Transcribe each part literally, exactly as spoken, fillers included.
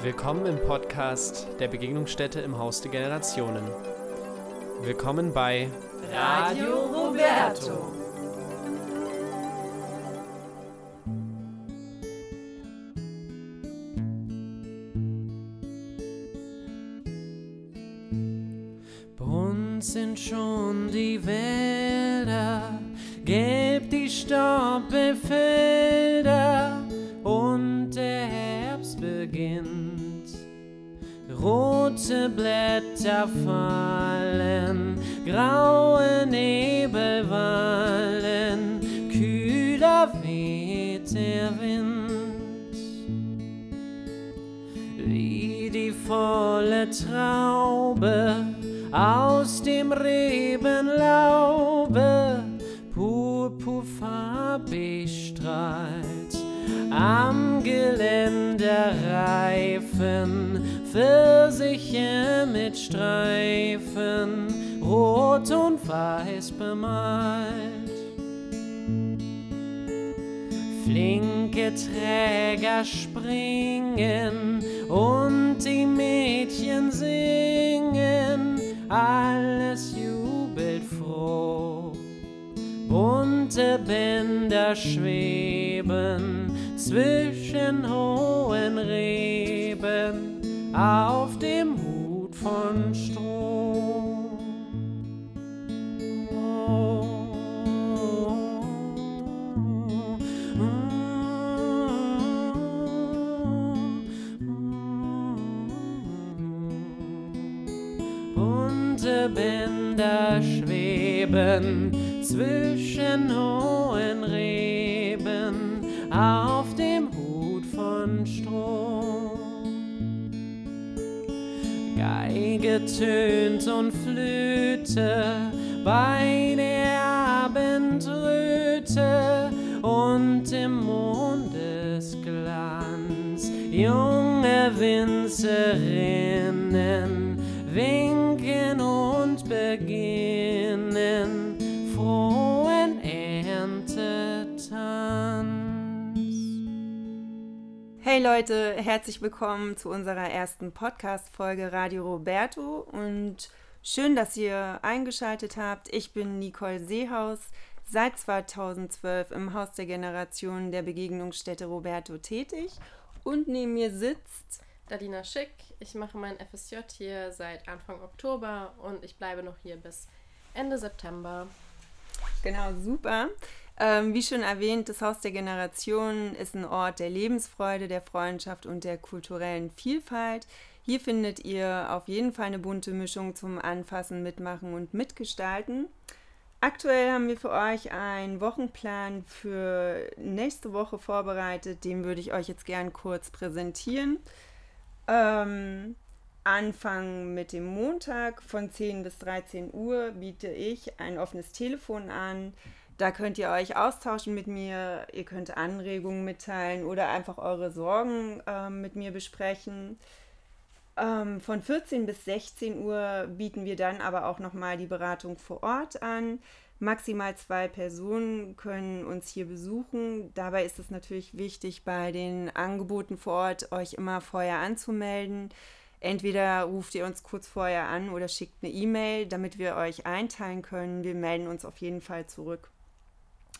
Willkommen im Podcast der Begegnungsstätte im Haus der Generationen. Willkommen bei Radio Roberto. Bei uns sind schon die Wälder, gelb die Stoppelfelder und der Herbst beginnt. Rote Blätter fallen, graue Nebel wallen, kühler weht der Wind. Wie die volle Traube aus dem Rebenlaube, purpurfarbig strahlt am Geländer Reifen, Pfirsiche mit Streifen, rot und weiß bemalt. Flinke Träger springen und die Mädchen singen, alles jubelt froh. Bunte Bänder schweben zwischen hohen Reben, auf dem Hut von Stroh. Oh. Bunte Bänder schweben zwischen hohen Reben, auf dem Hut von Stroh. Geige tönt und Flöte bei der Abendröte und im Mondesglanz junge Winzerinnen winken und beginnen frohen Erntetanz. Hey Leute, herzlich willkommen zu unserer ersten Podcast-Folge Radio Roberto und schön, dass ihr eingeschaltet habt. Ich bin Nicole Seehaus, seit zweitausendzwölf im Haus der Generationen der Begegnungsstätte Roberto tätig und neben mir sitzt Dalina Schick. Ich mache mein F S J hier seit Anfang Oktober und ich bleibe noch hier bis Ende September. Genau, super. Ähm, wie schon erwähnt, das Haus der Generationen ist ein Ort der Lebensfreude, der Freundschaft und der kulturellen Vielfalt. Hier findet ihr auf jeden Fall eine bunte Mischung zum Anfassen, Mitmachen und Mitgestalten. Aktuell haben wir für euch einen Wochenplan für nächste Woche vorbereitet. Den würde ich euch jetzt gern kurz präsentieren. Ähm... Anfangen mit dem Montag von zehn bis dreizehn Uhr biete ich ein offenes Telefon an. Da könnt ihr euch austauschen mit mir, ihr könnt Anregungen mitteilen oder einfach eure Sorgen äh, mit mir besprechen. Ähm, von vierzehn bis sechzehn Uhr bieten wir dann aber auch nochmal die Beratung vor Ort an. Maximal zwei Personen können uns hier besuchen. Dabei ist es natürlich wichtig, bei den Angeboten vor Ort euch immer vorher anzumelden. Entweder ruft ihr uns kurz vorher an oder schickt eine E-Mail, damit wir euch einteilen können. Wir melden uns auf jeden Fall zurück,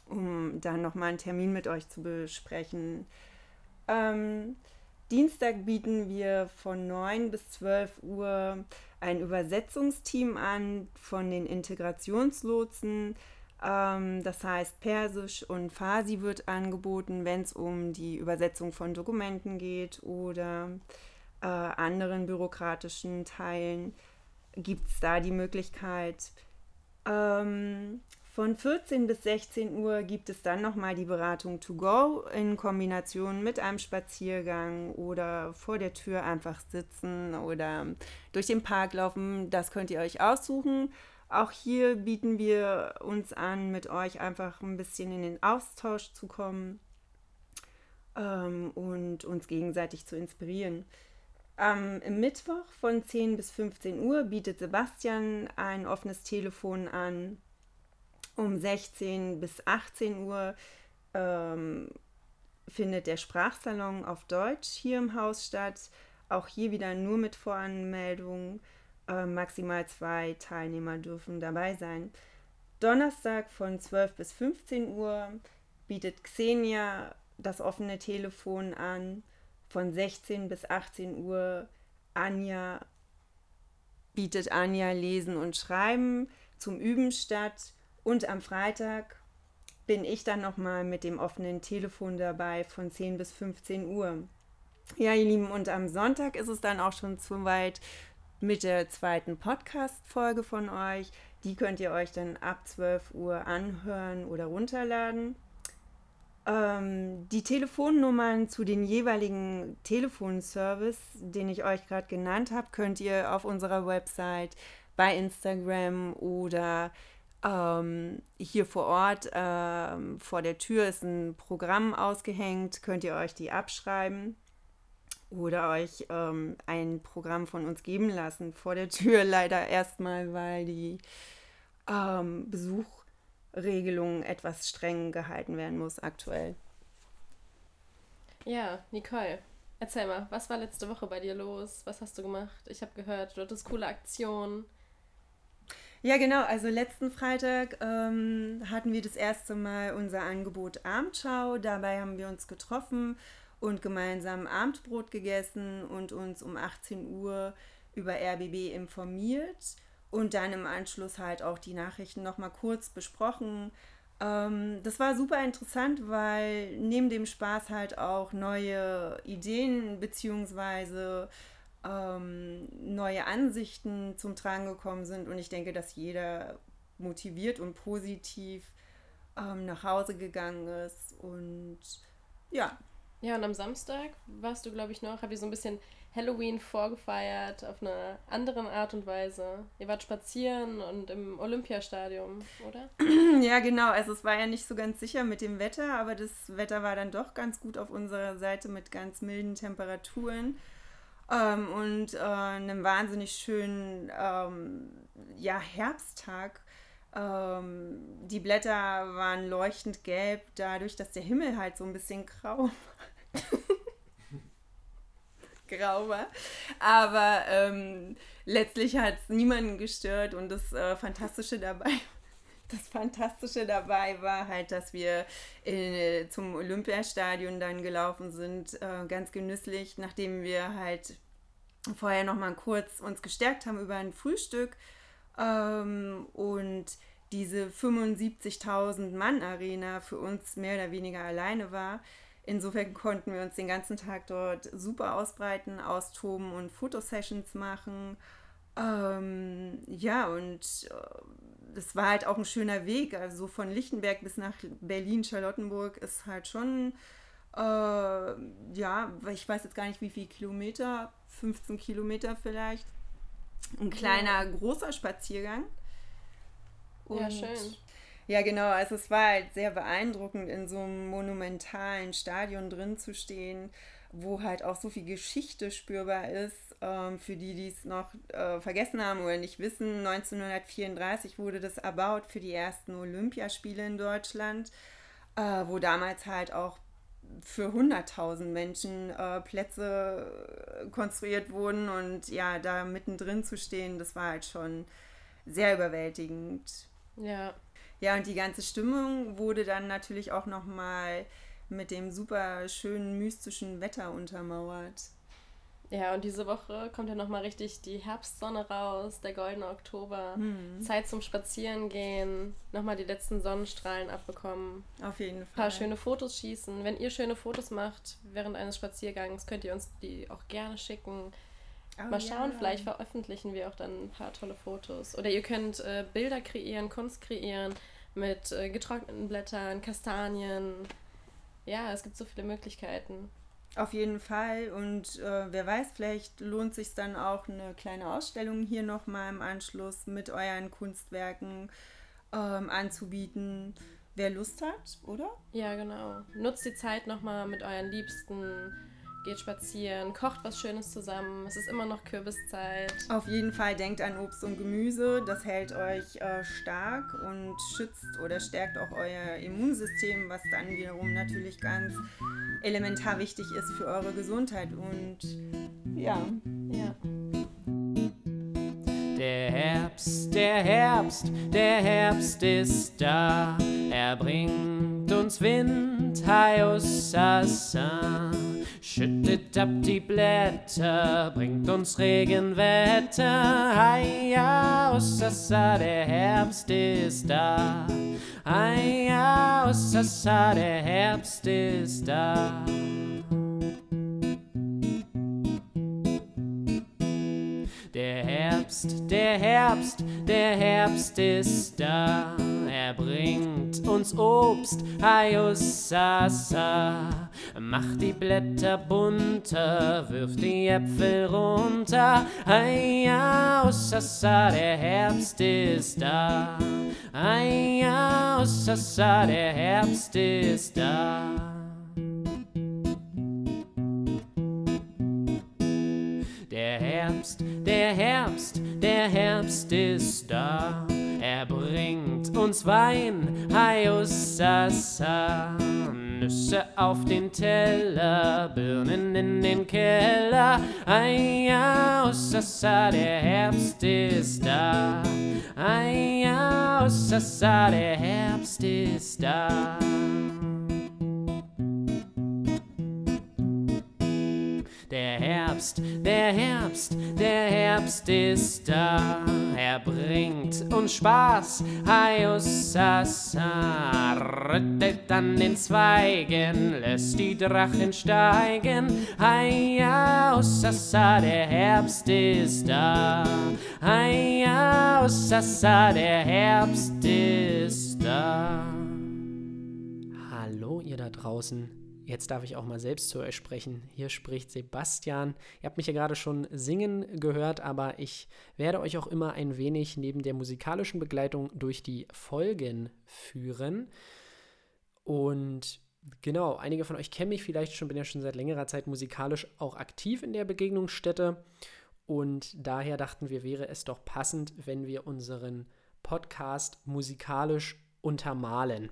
um dann nochmal einen Termin mit euch zu besprechen. Ähm, Dienstag bieten wir von neun bis zwölf Uhr ein Übersetzungsteam an von den Integrationslotsen. Ähm, das heißt, Persisch und Farsi wird angeboten, wenn es um die Übersetzung von Dokumenten geht oder Äh, anderen bürokratischen Teilen gibt es da die Möglichkeit. Ähm, von vierzehn bis sechzehn Uhr gibt es dann nochmal die Beratung to go in Kombination mit einem Spaziergang oder vor der Tür einfach sitzen oder durch den Park laufen. Das könnt ihr euch aussuchen. Auch hier bieten wir uns an, mit euch einfach ein bisschen in den Austausch zu kommen ähm, und uns gegenseitig zu inspirieren. Am um, Mittwoch von zehn bis fünfzehn Uhr bietet Sebastian ein offenes Telefon an. Um sechzehn bis achtzehn Uhr ähm, findet der Sprachsalon auf Deutsch hier im Haus statt. Auch hier wieder nur mit Voranmeldung. Äh, maximal zwei Teilnehmer dürfen dabei sein. Donnerstag von zwölf bis fünfzehn Uhr bietet Xenia das offene Telefon an. Von sechzehn bis achtzehn Uhr Anja bietet Anja Lesen und Schreiben zum Üben statt. Und am Freitag bin ich dann nochmal mit dem offenen Telefon dabei von zehn bis fünfzehn Uhr. Ja, ihr Lieben, und am Sonntag ist es dann auch schon soweit mit der zweiten Podcast-Folge von euch. Die könnt ihr euch dann ab zwölf Uhr anhören oder runterladen. Ähm, die Telefonnummern zu den jeweiligen Telefonservice, den ich euch gerade genannt habe, könnt ihr auf unserer Website, bei Instagram oder ähm, hier vor Ort, ähm, vor der Tür ist ein Programm ausgehängt, könnt ihr euch die abschreiben. Oder euch ähm, ein Programm von uns geben lassen. Vor der Tür leider erstmal, weil die ähm, Besuchregelung etwas streng gehalten werden muss aktuell. Ja, Nicole, erzähl mal, was war letzte Woche bei dir los? Was hast du gemacht? Ich habe gehört, du hattest coole Aktionen. Ja, genau. Also letzten Freitag ähm, hatten wir das erste Mal unser Angebot Abendschau. Dabei haben wir uns getroffen und gemeinsam Abendbrot gegessen und uns um achtzehn Uhr über R B B informiert und dann im Anschluss halt auch die Nachrichten nochmal kurz besprochen. Ähm, das war super interessant, weil neben dem Spaß halt auch neue Ideen bzw. ähm, neue Ansichten zum Tragen gekommen sind und ich denke, dass jeder motiviert und positiv ähm, nach Hause gegangen ist und ja. Ja, und am Samstag warst du, glaube ich, noch, habt ihr so ein bisschen Halloween vorgefeiert, auf einer anderen Art und Weise. Ihr wart spazieren und im Olympiastadion, oder? Ja, genau. Also es war ja nicht so ganz sicher mit dem Wetter, aber das Wetter war dann doch ganz gut auf unserer Seite mit ganz milden Temperaturen ähm, und äh, einem wahnsinnig schönen ähm, ja, Herbsttag. Ähm, die Blätter waren leuchtend gelb, dadurch, dass der Himmel halt so ein bisschen grau war. grau war. Aber ähm, letztlich hat es niemanden gestört und das äh, Fantastische dabei das Fantastische dabei war halt, dass wir in, zum Olympiastadion dann gelaufen sind, äh, ganz genüsslich, nachdem wir halt vorher nochmal kurz uns gestärkt haben über ein Frühstück. Und diese fünfundsiebzigtausend-Mann-Arena für uns mehr oder weniger alleine war. Insofern konnten wir uns den ganzen Tag dort super ausbreiten, austoben und Fotosessions machen. Ähm, ja, und das war halt auch ein schöner Weg. Also von Lichtenberg bis nach Berlin Charlottenburg ist halt schon, äh, ja, ich weiß jetzt gar nicht wie viele Kilometer, fünfzehn Kilometer vielleicht. Ein kleiner, großer Spaziergang. Und ja, schön. Ja, genau. Also es war halt sehr beeindruckend, in so einem monumentalen Stadion drin zu stehen, wo halt auch so viel Geschichte spürbar ist. Ähm, für die, die es noch äh, vergessen haben oder nicht wissen, neunzehnhundertvierunddreißig wurde das erbaut für die ersten Olympiaspiele in Deutschland, äh, wo damals halt auch für hunderttausend Menschen äh, Plätze konstruiert wurden und ja, da mittendrin zu stehen, das war halt schon sehr überwältigend. Ja. Ja, und die ganze Stimmung wurde dann natürlich auch nochmal mit dem super schönen, mystischen Wetter untermauert. Ja, und diese Woche kommt ja nochmal richtig die Herbstsonne raus, der goldene Oktober, mhm. Zeit zum Spazierengehen, nochmal die letzten Sonnenstrahlen abbekommen. Auf jeden Fall. Ein paar schöne Fotos schießen. Wenn ihr schöne Fotos macht während eines Spaziergangs, könnt ihr uns die auch gerne schicken. Oh, mal schauen, ja. Vielleicht veröffentlichen wir auch dann ein paar tolle Fotos. Oder ihr könnt äh, Bilder kreieren, Kunst kreieren mit äh, getrockneten Blättern, Kastanien. Ja, es gibt so viele Möglichkeiten. Auf jeden Fall und äh, wer weiß, vielleicht lohnt sich dann auch eine kleine Ausstellung hier nochmal im Anschluss mit euren Kunstwerken ähm, anzubieten, wer Lust hat, oder? Ja, genau. Nutzt die Zeit nochmal mit euren Liebsten, geht spazieren, kocht was Schönes zusammen. Es ist immer noch Kürbiszeit. Auf jeden Fall denkt an Obst und Gemüse. Das hält euch äh, stark und schützt oder stärkt auch euer Immunsystem, was dann wiederum natürlich ganz elementar wichtig ist für eure Gesundheit. Und ja, ja. Der Herbst, der Herbst, der Herbst ist da. Er bringt uns Wind, Hayusasa. Schüttet ab die Blätter, bringt uns Regenwetter. Hayusasa, der Herbst ist da. Hayusasa, der Herbst ist da. Der Herbst, der Herbst, der Herbst ist da. Er bringt uns Obst, Hayusasa. Macht die Blätter bunter, wirft die Äpfel runter. Hayusasa, der Herbst ist da. Hayusasa, der Herbst ist da. Der Herbst, der Herbst, der Herbst ist da. Er bringt uns Wein, Hayusasa. Nüsse auf den Teller, Birnen in den Keller. Hayusasa, der Herbst ist da. Hayusasa, der Herbst ist da. Der Herbst, der Herbst, der Herbst ist da. Er bringt uns Spaß, Hayusasa. Rüttelt an den Zweigen, lässt die Drachen steigen. Hayusasa, der Herbst ist da. Hayusasa, der Herbst ist da. Hallo ihr da draußen. Jetzt darf ich auch mal selbst zu euch sprechen. Hier spricht Sebastian. Ihr habt mich ja gerade schon singen gehört, aber ich werde euch auch immer ein wenig neben der musikalischen Begleitung durch die Folgen führen. Und genau, einige von euch kennen mich vielleicht schon, bin ja schon seit längerer Zeit musikalisch auch aktiv in der Begegnungsstätte. Und daher dachten wir, wäre es doch passend, wenn wir unseren Podcast musikalisch untermalen.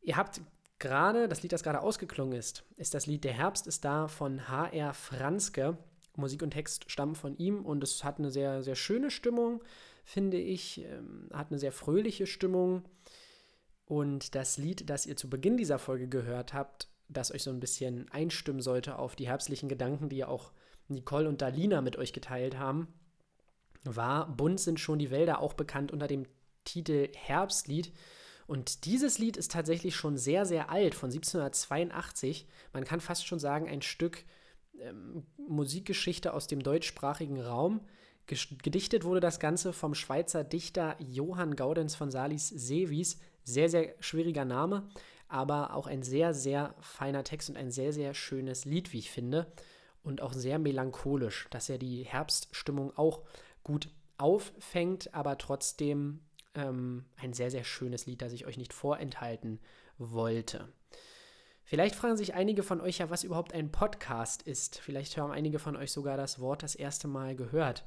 Ihr habt gerade, das Lied, das gerade ausgeklungen ist, ist das Lied Der Herbst ist da von H R. Franzke. Musik und Text stammen von ihm und es hat eine sehr, sehr schöne Stimmung, finde ich. Hat eine sehr fröhliche Stimmung. Und das Lied, das ihr zu Beginn dieser Folge gehört habt, das euch so ein bisschen einstimmen sollte auf die herbstlichen Gedanken, die ja auch Nicole und Dalina mit euch geteilt haben, war Bunt sind schon die Wälder, auch bekannt unter dem Titel Herbstlied. Und dieses Lied ist tatsächlich schon sehr, sehr alt, von siebzehnhundertzweiundachtzig. Man kann fast schon sagen, ein Stück ähm, Musikgeschichte aus dem deutschsprachigen Raum. Gesch- gedichtet wurde das Ganze vom Schweizer Dichter Johann Gaudenz von Salis-Seewis. Sehr, sehr schwieriger Name, aber auch ein sehr, sehr feiner Text und ein sehr, sehr schönes Lied, wie ich finde. Und auch sehr melancholisch, dass er die Herbststimmung auch gut auffängt, aber trotzdem ein sehr, sehr schönes Lied, das ich euch nicht vorenthalten wollte. Vielleicht fragen sich einige von euch ja, was überhaupt ein Podcast ist. Vielleicht haben einige von euch sogar das Wort das erste Mal gehört.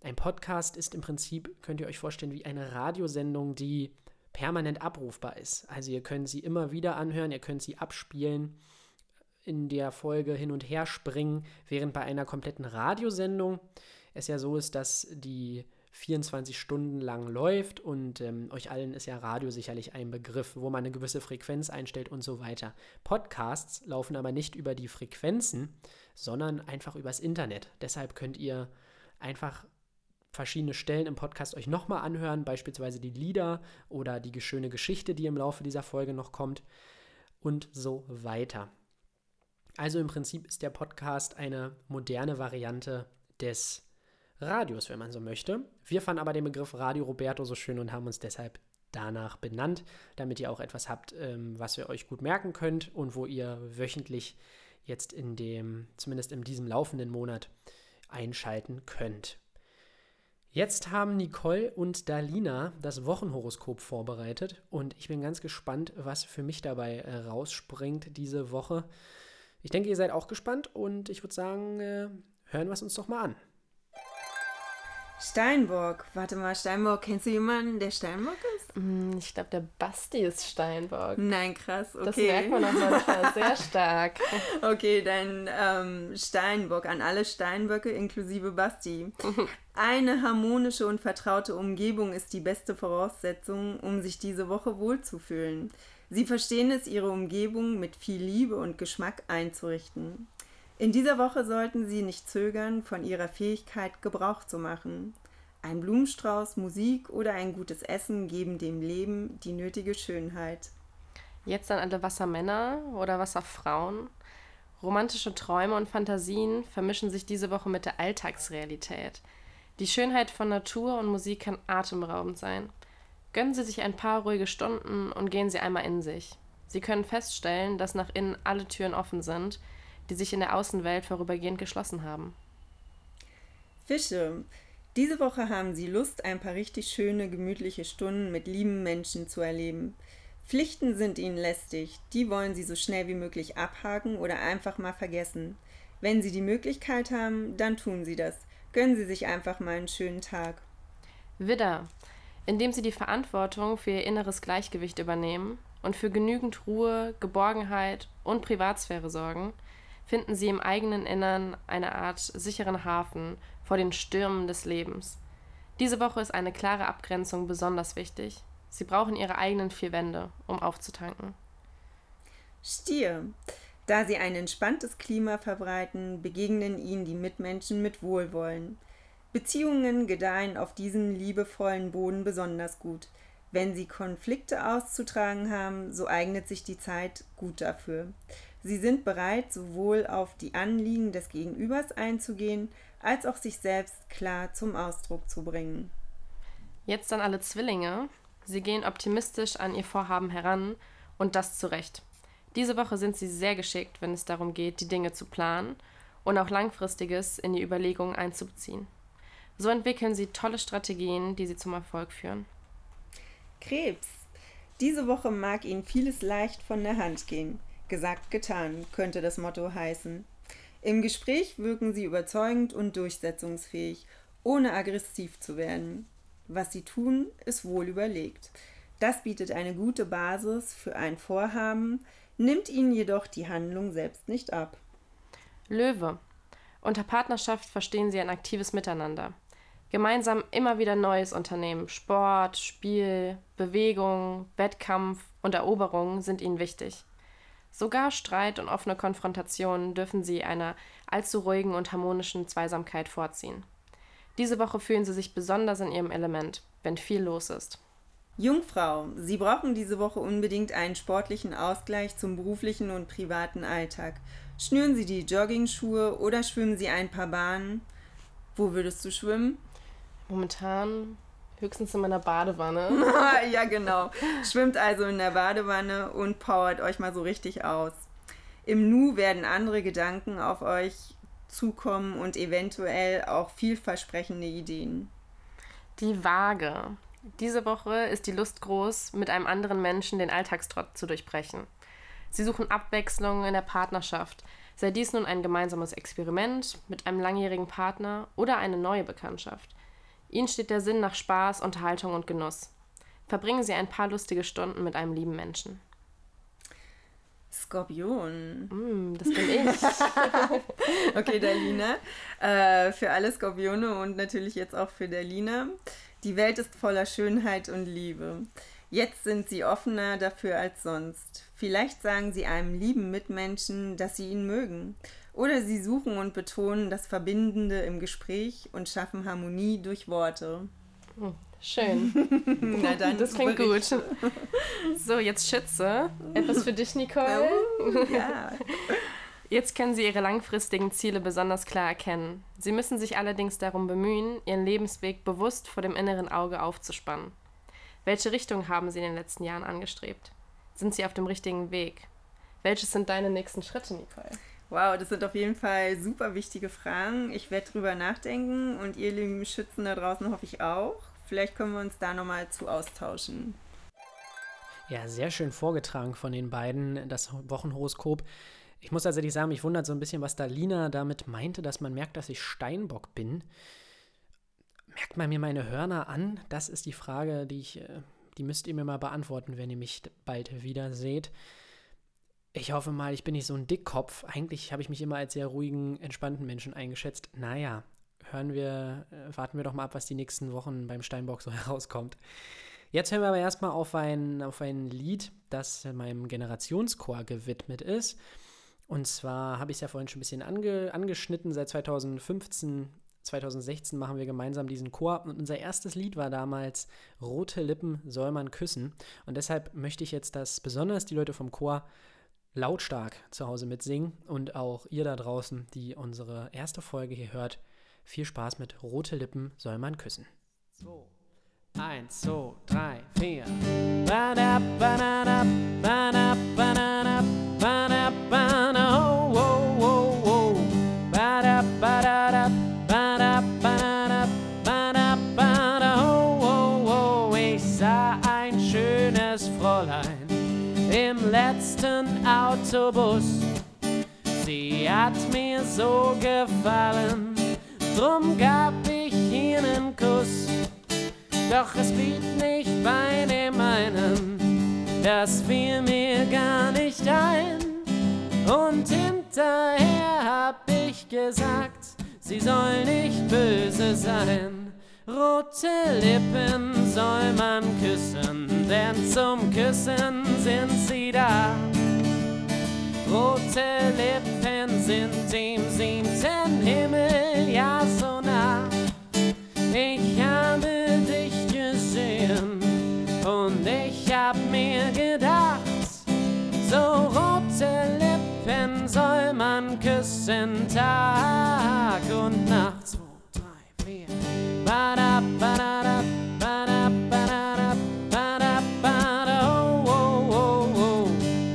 Ein Podcast ist im Prinzip, könnt ihr euch vorstellen, wie eine Radiosendung, die permanent abrufbar ist. Also ihr könnt sie immer wieder anhören, ihr könnt sie abspielen, in der Folge hin und her springen, während bei einer kompletten Radiosendung es ja so ist, dass die vierundzwanzig Stunden lang läuft und ähm, euch allen ist ja Radio sicherlich ein Begriff, wo man eine gewisse Frequenz einstellt und so weiter. Podcasts laufen aber nicht über die Frequenzen, sondern einfach übers Internet. Deshalb könnt ihr einfach verschiedene Stellen im Podcast euch nochmal anhören, beispielsweise die Lieder oder die schöne Geschichte, die im Laufe dieser Folge noch kommt und so weiter. Also im Prinzip ist der Podcast eine moderne Variante des Radios, wenn man so möchte. Wir fanden aber den Begriff Radio Roberto so schön und haben uns deshalb danach benannt, damit ihr auch etwas habt, ähm, was ihr euch gut merken könnt und wo ihr wöchentlich jetzt in dem, zumindest in diesem laufenden Monat, einschalten könnt. Jetzt haben Nicole und Dalina das Wochenhoroskop vorbereitet und ich bin ganz gespannt, was für mich dabei äh, rausspringt diese Woche. Ich denke, ihr seid auch gespannt und ich würde sagen, äh, hören wir es uns doch mal an. Steinbock. Warte mal, Steinbock. Kennst du jemanden, der Steinbock ist? Mm, ich glaube, der Basti ist Steinbock. Nein, krass. Okay. Das merkt man auch manchmal sehr stark. Okay, dann ähm, Steinbock. An alle Steinböcke inklusive Basti. Eine harmonische und vertraute Umgebung ist die beste Voraussetzung, um sich diese Woche wohlzufühlen. Sie verstehen es, ihre Umgebung mit viel Liebe und Geschmack einzurichten. In dieser Woche sollten Sie nicht zögern, von Ihrer Fähigkeit Gebrauch zu machen. Ein Blumenstrauß, Musik oder ein gutes Essen geben dem Leben die nötige Schönheit. Jetzt an alle Wassermänner oder Wasserfrauen. Romantische Träume und Fantasien vermischen sich diese Woche mit der Alltagsrealität. Die Schönheit von Natur und Musik kann atemberaubend sein. Gönnen Sie sich ein paar ruhige Stunden und gehen Sie einmal in sich. Sie können feststellen, dass nach innen alle Türen offen sind, die sich in der Außenwelt vorübergehend geschlossen haben. Fische. Diese Woche haben Sie Lust, ein paar richtig schöne, gemütliche Stunden mit lieben Menschen zu erleben. Pflichten sind Ihnen lästig, die wollen Sie so schnell wie möglich abhaken oder einfach mal vergessen. Wenn Sie die Möglichkeit haben, dann tun Sie das. Gönnen Sie sich einfach mal einen schönen Tag. Widder. Indem Sie die Verantwortung für Ihr inneres Gleichgewicht übernehmen und für genügend Ruhe, Geborgenheit und Privatsphäre sorgen, finden Sie im eigenen Innern eine Art sicheren Hafen vor den Stürmen des Lebens. Diese Woche ist eine klare Abgrenzung besonders wichtig. Sie brauchen Ihre eigenen vier Wände, um aufzutanken. Stier. Da Sie ein entspanntes Klima verbreiten, begegnen Ihnen die Mitmenschen mit Wohlwollen. Beziehungen gedeihen auf diesem liebevollen Boden besonders gut. Wenn Sie Konflikte auszutragen haben, so eignet sich die Zeit gut dafür. Sie sind bereit, sowohl auf die Anliegen des Gegenübers einzugehen, als auch sich selbst klar zum Ausdruck zu bringen. Jetzt an alle Zwillinge. Sie gehen optimistisch an ihr Vorhaben heran und das zu Recht. Diese Woche sind Sie sehr geschickt, wenn es darum geht, die Dinge zu planen und auch Langfristiges in die Überlegungen einzubeziehen. So entwickeln Sie tolle Strategien, die Sie zum Erfolg führen. Krebs. Diese Woche mag Ihnen vieles leicht von der Hand gehen. Gesagt, getan, könnte das Motto heißen. Im Gespräch wirken Sie überzeugend und durchsetzungsfähig, ohne aggressiv zu werden. Was Sie tun, ist wohl überlegt. Das bietet eine gute Basis für ein Vorhaben, nimmt Ihnen jedoch die Handlung selbst nicht ab. Löwe. Unter Partnerschaft verstehen Sie ein aktives Miteinander. Gemeinsam immer wieder Neues unternehmen. Sport, Spiel, Bewegung, Wettkampf und Eroberungen sind Ihnen wichtig. Sogar Streit und offene Konfrontationen dürfen Sie einer allzu ruhigen und harmonischen Zweisamkeit vorziehen. Diese Woche fühlen Sie sich besonders in Ihrem Element, wenn viel los ist. Jungfrau, Sie brauchen diese Woche unbedingt einen sportlichen Ausgleich zum beruflichen und privaten Alltag. Schnüren Sie die Joggingschuhe oder schwimmen Sie ein paar Bahnen. Wo würdest du schwimmen? Momentan höchstens in meiner Badewanne. Ja, genau. Schwimmt also in der Badewanne und powert euch mal so richtig aus. Im Nu werden andere Gedanken auf euch zukommen und eventuell auch vielversprechende Ideen. Die Waage. Diese Woche ist die Lust groß, mit einem anderen Menschen den Alltagstrott zu durchbrechen. Sie suchen Abwechslung in der Partnerschaft. Sei dies nun ein gemeinsames Experiment mit einem langjährigen Partner oder eine neue Bekanntschaft. Ihnen steht der Sinn nach Spaß, Unterhaltung und Genuss. Verbringen Sie ein paar lustige Stunden mit einem lieben Menschen. Skorpion. Mm, das bin ich. Okay, Dalina. Äh, für alle Skorpione und natürlich jetzt auch für Dalina. Die Welt ist voller Schönheit und Liebe. Jetzt sind Sie offener dafür als sonst. Vielleicht sagen Sie einem lieben Mitmenschen, dass Sie ihn mögen. Oder Sie suchen und betonen das Verbindende im Gespräch und schaffen Harmonie durch Worte. Schön. Na dann, das klingt Bericht. Gut. So, jetzt Schütze. Etwas für dich, Nicole. Ja. Jetzt können Sie Ihre langfristigen Ziele besonders klar erkennen. Sie müssen sich allerdings darum bemühen, Ihren Lebensweg bewusst vor dem inneren Auge aufzuspannen. Welche Richtung haben Sie in den letzten Jahren angestrebt? Sind Sie auf dem richtigen Weg? Welches sind deine nächsten Schritte, Nicole? Wow, das sind auf jeden Fall super wichtige Fragen. Ich werde drüber nachdenken und ihr lieben Schützen da draußen hoffe ich auch. Vielleicht können wir uns da nochmal zu austauschen. Ja, sehr schön vorgetragen von den beiden, das Wochenhoroskop. Ich muss tatsächlich sagen, mich wundert so ein bisschen, was Dalina damit meinte, dass man merkt, dass ich Steinbock bin. Merkt man mir meine Hörner an? Das ist die Frage, die ich, die müsst ihr mir mal beantworten, wenn ihr mich bald wieder seht. Ich hoffe mal, ich bin nicht so ein Dickkopf. Eigentlich habe ich mich immer als sehr ruhigen, entspannten Menschen eingeschätzt. Naja, hören wir, warten wir doch mal ab, was die nächsten Wochen beim Steinbock so herauskommt. Jetzt hören wir aber erstmal auf ein, auf ein Lied, das meinem Generationschor gewidmet ist. Und zwar habe ich es ja vorhin schon ein bisschen ange, angeschnitten. Seit zweitausendfünfzehn, zweitausendsechzehn machen wir gemeinsam diesen Chor. Und unser erstes Lied war damals Rote Lippen soll man küssen. Und deshalb möchte ich jetzt, dass besonders die Leute vom Chor lautstark zu Hause mitsingen. Und auch ihr da draußen, die unsere erste Folge hier hört, viel Spaß mit Rote Lippen soll man küssen. So. Eins, zwei, drei, vier. Ba-da, ba-da-da, ba-da, ba-da-da, ba-da, ba-da, oh, oh, oh, oh. Ba-da, ba-da-da, ba-da, ba-da-da, ba-da, ba-da, oh, oh, oh. Ich sah ein schönes Fräulein im letzten Autobus. Sie hat mir so gefallen, drum gab ich ihr einen Kuss. Doch es blieb nicht bei dem einen, das fiel mir gar nicht ein. Und hinterher hab ich gesagt, sie soll nicht böse sein. Rote Lippen soll man küssen, denn zum Küssen sind sie da. Rote Lippen sind dem siebten Himmel ja so nah. Ich habe und ich hab mir gedacht, so rote Lippen soll man küssen, Tag und Nacht. Zwei, drei, vier. Bada, bada, bada, bada, bada, bada, oh, oh, oh, oh.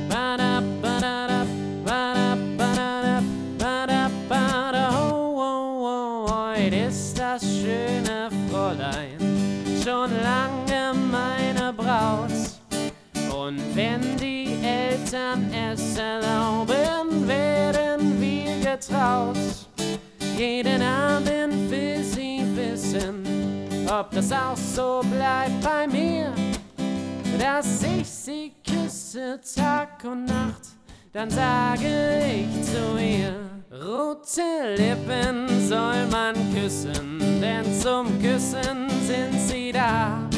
Bada, bada, bada, bada, bada, bada, oh, oh, oh. Heute ist das schöne Fräulein schon lange meine Braut. Und wenn die Eltern es erlauben, werden wir getraut. Jeden Abend will sie wissen, ob das auch so bleibt bei mir, dass ich sie küsse Tag und Nacht. Dann sage ich zu ihr, rote Lippen soll man küssen, denn zum Küssen sind sie da.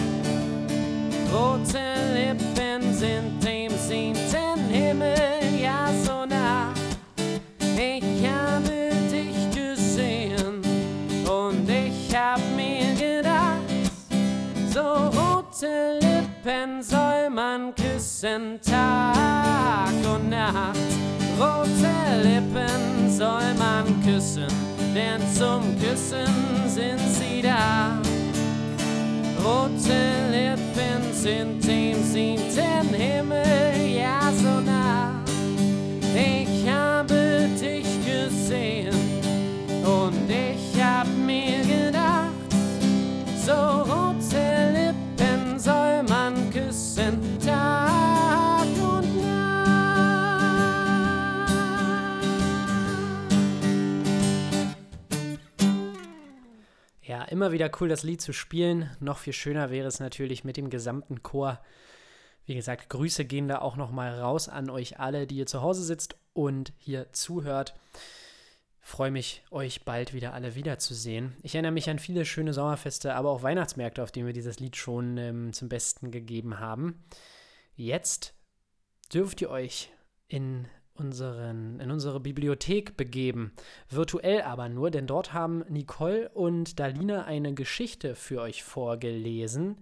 Rote Lippen sind dem siebten Himmel ja so nah. Ich habe dich gesehen und ich hab mir gedacht, so rote Lippen soll man küssen, Tag und Nacht. Rote Lippen soll man küssen, denn zum Küssen sind sie da. Rote Lippen sind dem siebten Himmel ja so nah. Ich habe dich gesehen und ich hab mir gedacht, so rote Lippen soll man küssen, Tag und Nacht. Ja, immer wieder cool, das Lied zu spielen. Noch viel schöner wäre es natürlich mit dem gesamten Chor. Wie gesagt, Grüße gehen da auch nochmal raus an euch alle, die ihr zu Hause sitzt und hier zuhört. Freue mich, euch bald wieder alle wiederzusehen. Ich erinnere mich an viele schöne Sommerfeste, aber auch Weihnachtsmärkte, auf denen wir dieses Lied schon ähm, zum Besten gegeben haben. Jetzt dürft ihr euch in Unseren, in unsere Bibliothek begeben. Virtuell aber nur, denn dort haben Nicole und Dalina eine Geschichte für euch vorgelesen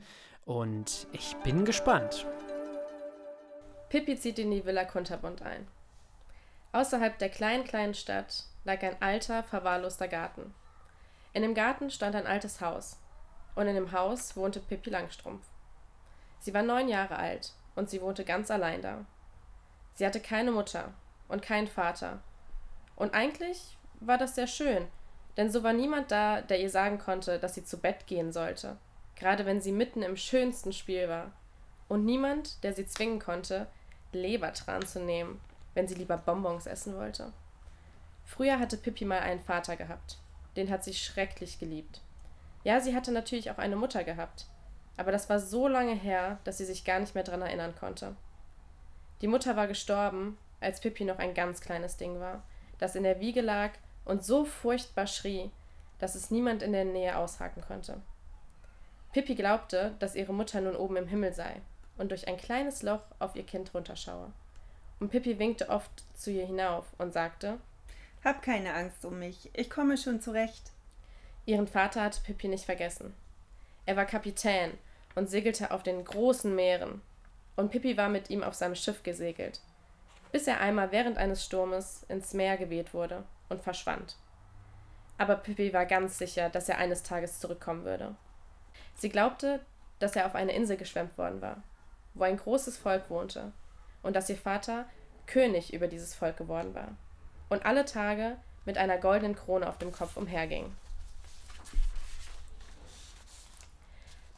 und ich bin gespannt. Pippi zieht in die Villa Kunterbunt ein. Außerhalb der kleinen, kleinen Stadt lag ein alter, verwahrloster Garten. In dem Garten stand ein altes Haus und in dem Haus wohnte Pippi Langstrumpf. Sie war neun Jahre alt und sie wohnte ganz allein da. Sie hatte keine Mutter und keinen Vater. Und eigentlich war das sehr schön, denn so war niemand da, der ihr sagen konnte, dass sie zu Bett gehen sollte, gerade wenn sie mitten im schönsten Spiel war. Und niemand, der sie zwingen konnte, Lebertran zu nehmen, wenn sie lieber Bonbons essen wollte. Früher hatte Pippi mal einen Vater gehabt. Den hat sie schrecklich geliebt. Ja, sie hatte natürlich auch eine Mutter gehabt. Aber das war so lange her, dass sie sich gar nicht mehr dran erinnern konnte. Die Mutter war gestorben, als Pippi noch ein ganz kleines Ding war, das in der Wiege lag und so furchtbar schrie, dass es niemand in der Nähe aushaken konnte. Pippi glaubte, dass ihre Mutter nun oben im Himmel sei und durch ein kleines Loch auf ihr Kind runterschaue. Und Pippi winkte oft zu ihr hinauf und sagte: »Hab keine Angst um mich, ich komme schon zurecht.« Ihren Vater hatte Pippi nicht vergessen. Er war Kapitän und segelte auf den großen Meeren. Und Pippi war mit ihm auf seinem Schiff gesegelt, bis er einmal während eines Sturmes ins Meer geweht wurde und verschwand. Aber Pippi war ganz sicher, dass er eines Tages zurückkommen würde. Sie glaubte, dass er auf eine Insel geschwemmt worden war, wo ein großes Volk wohnte und dass ihr Vater König über dieses Volk geworden war und alle Tage mit einer goldenen Krone auf dem Kopf umherging.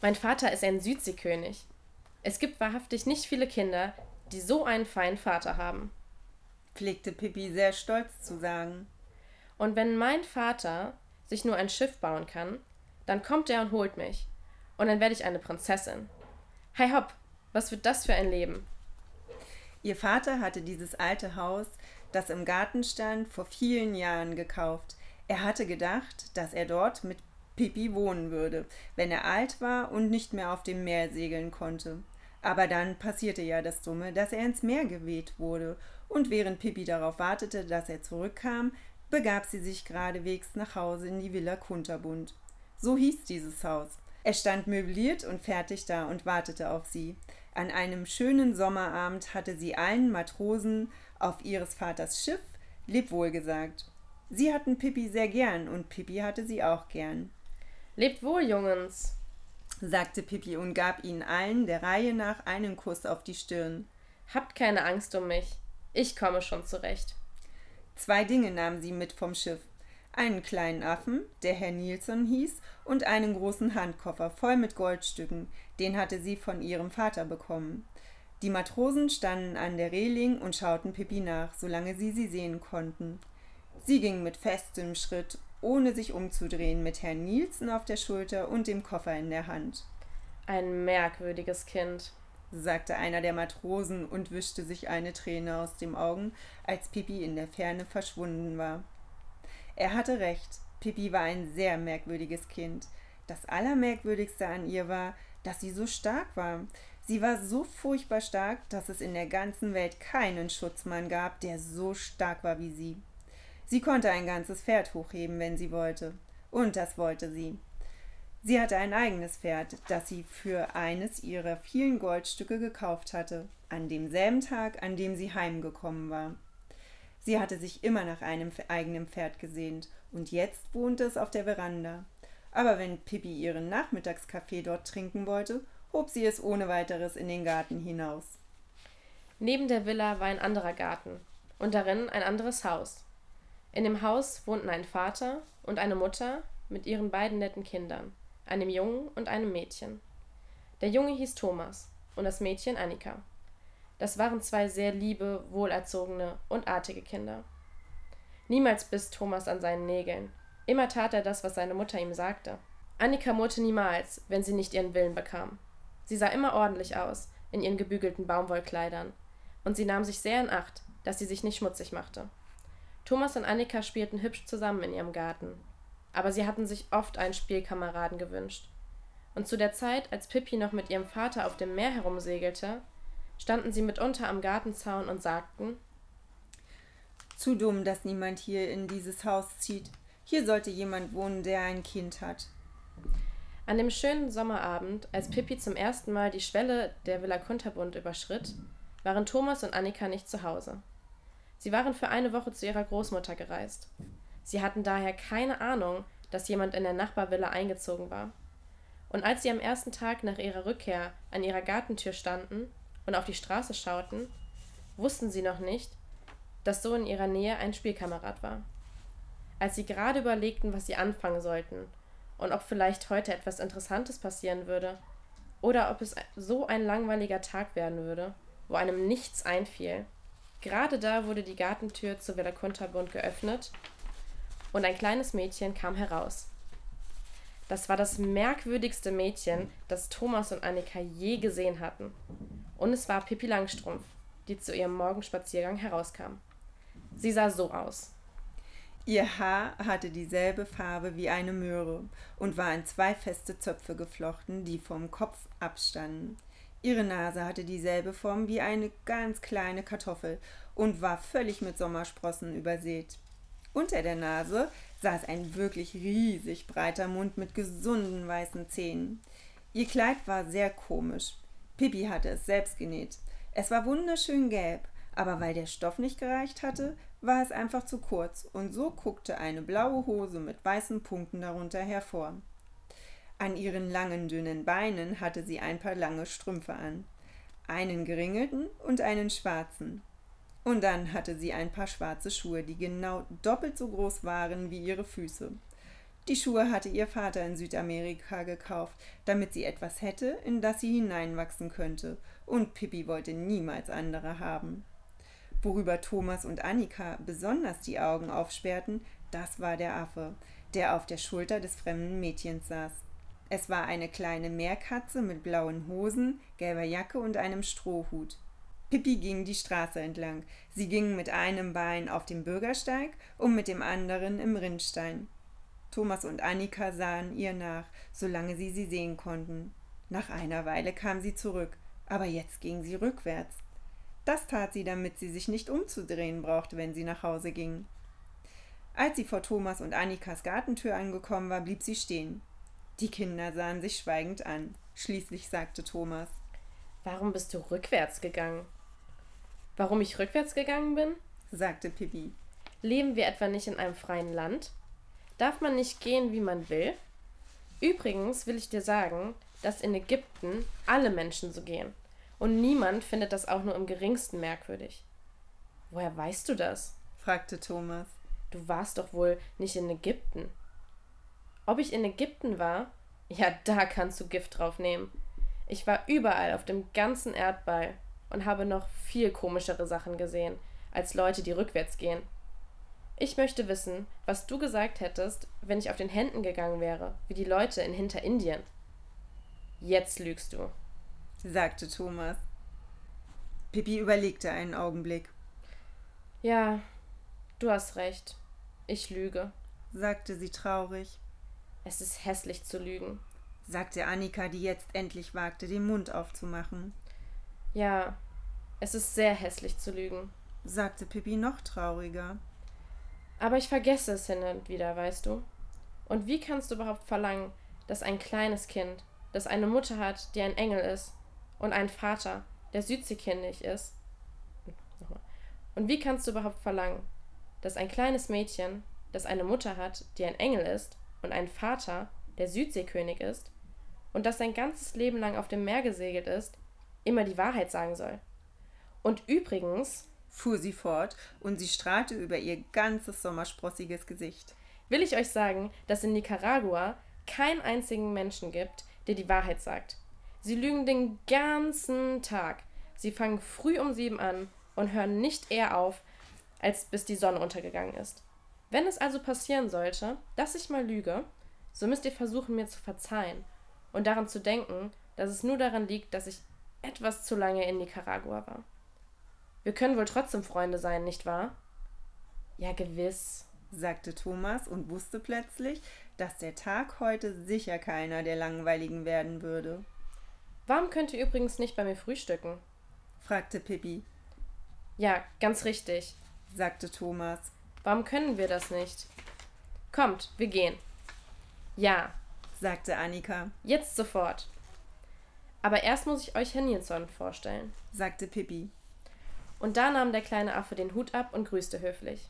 »Mein Vater ist ein Südseekönig. Es gibt wahrhaftig nicht viele Kinder, die so einen feinen Vater haben«, pflegte Pippi sehr stolz zu sagen. »Und wenn mein Vater sich nur ein Schiff bauen kann, dann kommt er und holt mich. Und dann werde ich eine Prinzessin. Hei hopp, was wird das für ein Leben?« Ihr Vater hatte dieses alte Haus, das im Garten stand, vor vielen Jahren gekauft. Er hatte gedacht, dass er dort mit Pippi wohnen würde, wenn er alt war und nicht mehr auf dem Meer segeln konnte. Aber dann passierte ja das Dumme, dass er ins Meer geweht wurde, und während Pippi darauf wartete, dass er zurückkam, begab sie sich geradewegs nach Hause in die Villa Kunterbunt. So hieß dieses Haus. Es stand möbliert und fertig da und wartete auf sie. An einem schönen Sommerabend hatte sie allen Matrosen auf ihres Vaters Schiff Lebwohl gesagt. Sie hatten Pippi sehr gern und Pippi hatte sie auch gern. »Lebt wohl, Jungens«, sagte Pippi und gab ihnen allen der Reihe nach einen Kuss auf die Stirn. »Habt keine Angst um mich, ich komme schon zurecht.« Zwei Dinge nahm sie mit vom Schiff. Einen kleinen Affen, der Herr Nilsson hieß, und einen großen Handkoffer voll mit Goldstücken, den hatte sie von ihrem Vater bekommen. Die Matrosen standen an der Reling und schauten Pippi nach, solange sie sie sehen konnten. Sie ging mit festem Schritt, ohne sich umzudrehen, mit Herrn Nilsson auf der Schulter und dem Koffer in der Hand. »Ein merkwürdiges Kind«, sagte einer der Matrosen und wischte sich eine Träne aus den Augen, als Pippi in der Ferne verschwunden war. Er hatte recht, Pippi war ein sehr merkwürdiges Kind. Das Allermerkwürdigste an ihr war, dass sie so stark war. Sie war so furchtbar stark, dass es in der ganzen Welt keinen Schutzmann gab, der so stark war wie sie. Sie konnte ein ganzes Pferd hochheben, wenn sie wollte. Und das wollte sie. Sie hatte ein eigenes Pferd, das sie für eines ihrer vielen Goldstücke gekauft hatte, an demselben Tag, an dem sie heimgekommen war. Sie hatte sich immer nach einem eigenen Pferd gesehnt und jetzt wohnte es auf der Veranda. Aber wenn Pippi ihren Nachmittagskaffee dort trinken wollte, hob sie es ohne weiteres in den Garten hinaus. Neben der Villa war ein anderer Garten und darin ein anderes Haus. In dem Haus wohnten ein Vater und eine Mutter mit ihren beiden netten Kindern, einem Jungen und einem Mädchen. Der Junge hieß Thomas und das Mädchen Annika. Das waren zwei sehr liebe, wohlerzogene und artige Kinder. Niemals biss Thomas an seinen Nägeln. Immer tat er das, was seine Mutter ihm sagte. Annika murrte niemals, wenn sie nicht ihren Willen bekam. Sie sah immer ordentlich aus, in ihren gebügelten Baumwollkleidern. Und sie nahm sich sehr in Acht, dass sie sich nicht schmutzig machte. Thomas und Annika spielten hübsch zusammen in ihrem Garten. Aber sie hatten sich oft einen Spielkameraden gewünscht. Und zu der Zeit, als Pippi noch mit ihrem Vater auf dem Meer herumsegelte, standen sie mitunter am Gartenzaun und sagten: »Zu dumm, dass niemand hier in dieses Haus zieht. Hier sollte jemand wohnen, der ein Kind hat.« An dem schönen Sommerabend, als Pippi zum ersten Mal die Schwelle der Villa Kunterbunt überschritt, waren Thomas und Annika nicht zu Hause. Sie waren für eine Woche zu ihrer Großmutter gereist. Sie hatten daher keine Ahnung, dass jemand in der Nachbarvilla eingezogen war. Und als sie am ersten Tag nach ihrer Rückkehr an ihrer Gartentür standen und auf die Straße schauten, wussten sie noch nicht, dass so in ihrer Nähe ein Spielkamerad war. Als sie gerade überlegten, was sie anfangen sollten und ob vielleicht heute etwas Interessantes passieren würde oder ob es so ein langweiliger Tag werden würde, wo einem nichts einfiel, Gerade da wurde die Gartentür zur Villa Kunterbunt geöffnet und ein kleines Mädchen kam heraus. Das war das merkwürdigste Mädchen, das Thomas und Annika je gesehen hatten. Und es war Pippi Langstrumpf, die zu ihrem Morgenspaziergang herauskam. Sie sah so aus. Ihr Haar hatte dieselbe Farbe wie eine Möhre und war in zwei feste Zöpfe geflochten, die vom Kopf abstanden. Ihre Nase hatte dieselbe Form wie eine ganz kleine Kartoffel und war völlig mit Sommersprossen übersät. Unter der Nase saß ein wirklich riesig breiter Mund mit gesunden weißen Zähnen. Ihr Kleid war sehr komisch. Pippi hatte es selbst genäht. Es war wunderschön gelb, aber weil der Stoff nicht gereicht hatte, war es einfach zu kurz und so guckte eine blaue Hose mit weißen Punkten darunter hervor. An ihren langen, dünnen Beinen hatte sie ein paar lange Strümpfe an, einen geringelten und einen schwarzen. Und dann hatte sie ein paar schwarze Schuhe, die genau doppelt so groß waren wie ihre Füße. Die Schuhe hatte ihr Vater in Südamerika gekauft, damit sie etwas hätte, in das sie hineinwachsen könnte, und Pippi wollte niemals andere haben. Worüber Thomas und Annika besonders die Augen aufsperrten, das war der Affe, der auf der Schulter des fremden Mädchens saß. Es war eine kleine Meerkatze mit blauen Hosen, gelber Jacke und einem Strohhut. Pippi ging die Straße entlang. Sie ging mit einem Bein auf dem Bürgersteig und mit dem anderen im Rinnstein. Thomas und Annika sahen ihr nach, solange sie sie sehen konnten. Nach einer Weile kam sie zurück, aber jetzt ging sie rückwärts. Das tat sie, damit sie sich nicht umzudrehen brauchte, wenn sie nach Hause ging. Als sie vor Thomas und Annikas Gartentür angekommen war, blieb sie stehen. Die Kinder sahen sich schweigend an. Schließlich sagte Thomas: Warum bist du rückwärts gegangen? Warum ich rückwärts gegangen bin? Sagte Pippi. Leben wir etwa nicht in einem freien Land? Darf man nicht gehen, wie man will? Übrigens will ich dir sagen, dass in Ägypten alle Menschen so gehen. Und niemand findet das auch nur im geringsten merkwürdig. Woher weißt du das? Fragte Thomas. Du warst doch wohl nicht in Ägypten. Ob ich in Ägypten war? Ja, da kannst du Gift drauf nehmen. Ich war überall auf dem ganzen Erdball und habe noch viel komischere Sachen gesehen, als Leute, die rückwärts gehen. Ich möchte wissen, was du gesagt hättest, wenn ich auf den Händen gegangen wäre, wie die Leute in Hinterindien. Jetzt lügst du, sagte Thomas. Pippi überlegte einen Augenblick. Ja, du hast recht. Ich lüge, sagte sie traurig. Es ist hässlich zu lügen, sagte Annika, die jetzt endlich wagte, den Mund aufzumachen. Ja, es ist sehr hässlich zu lügen, sagte Pippi noch trauriger. Aber ich vergesse es hin und wieder, weißt du. Und wie kannst du überhaupt verlangen, dass ein kleines Kind, das eine Mutter hat, die ein Engel ist, und einen Vater, der südseekindlich ist? Und wie kannst du überhaupt verlangen, dass ein kleines Mädchen, das eine Mutter hat, die ein Engel ist, und einen Vater, der Südseekönig ist, und das sein ganzes Leben lang auf dem Meer gesegelt ist, immer die Wahrheit sagen soll? Und übrigens, fuhr sie fort, und sie strahlte über ihr ganzes sommersprossiges Gesicht, will ich euch sagen, dass in Nicaragua keinen einzigen Menschen gibt, der die Wahrheit sagt. Sie lügen den ganzen Tag. Sie fangen früh um sieben an und hören nicht eher auf, als bis die Sonne untergegangen ist. Wenn es also passieren sollte, dass ich mal lüge, so müsst ihr versuchen, mir zu verzeihen und daran zu denken, dass es nur daran liegt, dass ich etwas zu lange in Nicaragua war. Wir können wohl trotzdem Freunde sein, nicht wahr? Ja, gewiss, sagte Thomas und wusste plötzlich, dass der Tag heute sicher keiner der langweiligen werden würde. Warum könnt ihr übrigens nicht bei mir frühstücken? Fragte Pippi. Ja, ganz richtig, sagte Thomas. Warum können wir das nicht? Kommt, wir gehen. Ja, sagte Annika. Jetzt sofort. Aber erst muss ich euch Herrn Nilsson vorstellen, sagte Pippi. Und da nahm der kleine Affe den Hut ab und grüßte höflich.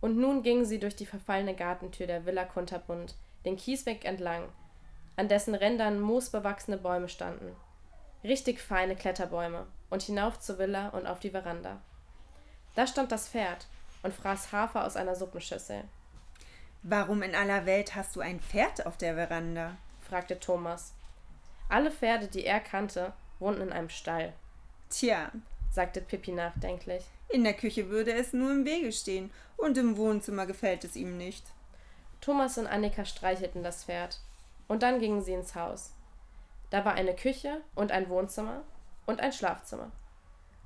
Und nun gingen sie durch die verfallene Gartentür der Villa Kunterbunt, den Kiesweg entlang, an dessen Rändern moosbewachsene Bäume standen. Richtig feine Kletterbäume, und hinauf zur Villa und auf die Veranda. Da stand das Pferd und fraß Hafer aus einer Suppenschüssel. Warum in aller Welt hast du ein Pferd auf der Veranda? Fragte Thomas. Alle Pferde, die er kannte, wohnten in einem Stall. Tja, sagte Pippi nachdenklich. In der Küche würde es nur im Wege stehen und im Wohnzimmer gefällt es ihm nicht. Thomas und Annika streichelten das Pferd und dann gingen sie ins Haus. Da war eine Küche und ein Wohnzimmer und ein Schlafzimmer.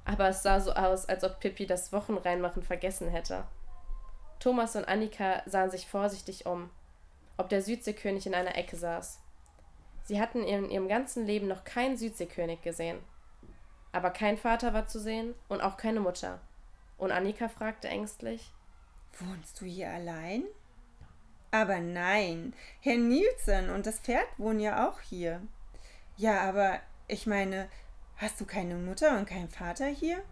Aber es sah so aus, als ob Pippi das Wochenreinmachen vergessen hätte. Thomas und Annika sahen sich vorsichtig um, ob der Südseekönig in einer Ecke saß. Sie hatten in ihrem ganzen Leben noch keinen Südseekönig gesehen. Aber kein Vater war zu sehen und auch keine Mutter. Und Annika fragte ängstlich: Wohnst du hier allein? Aber nein, Herr Nilsson und das Pferd wohnen ja auch hier. Ja, aber ich meine, hast du keine Mutter und keinen Vater hier?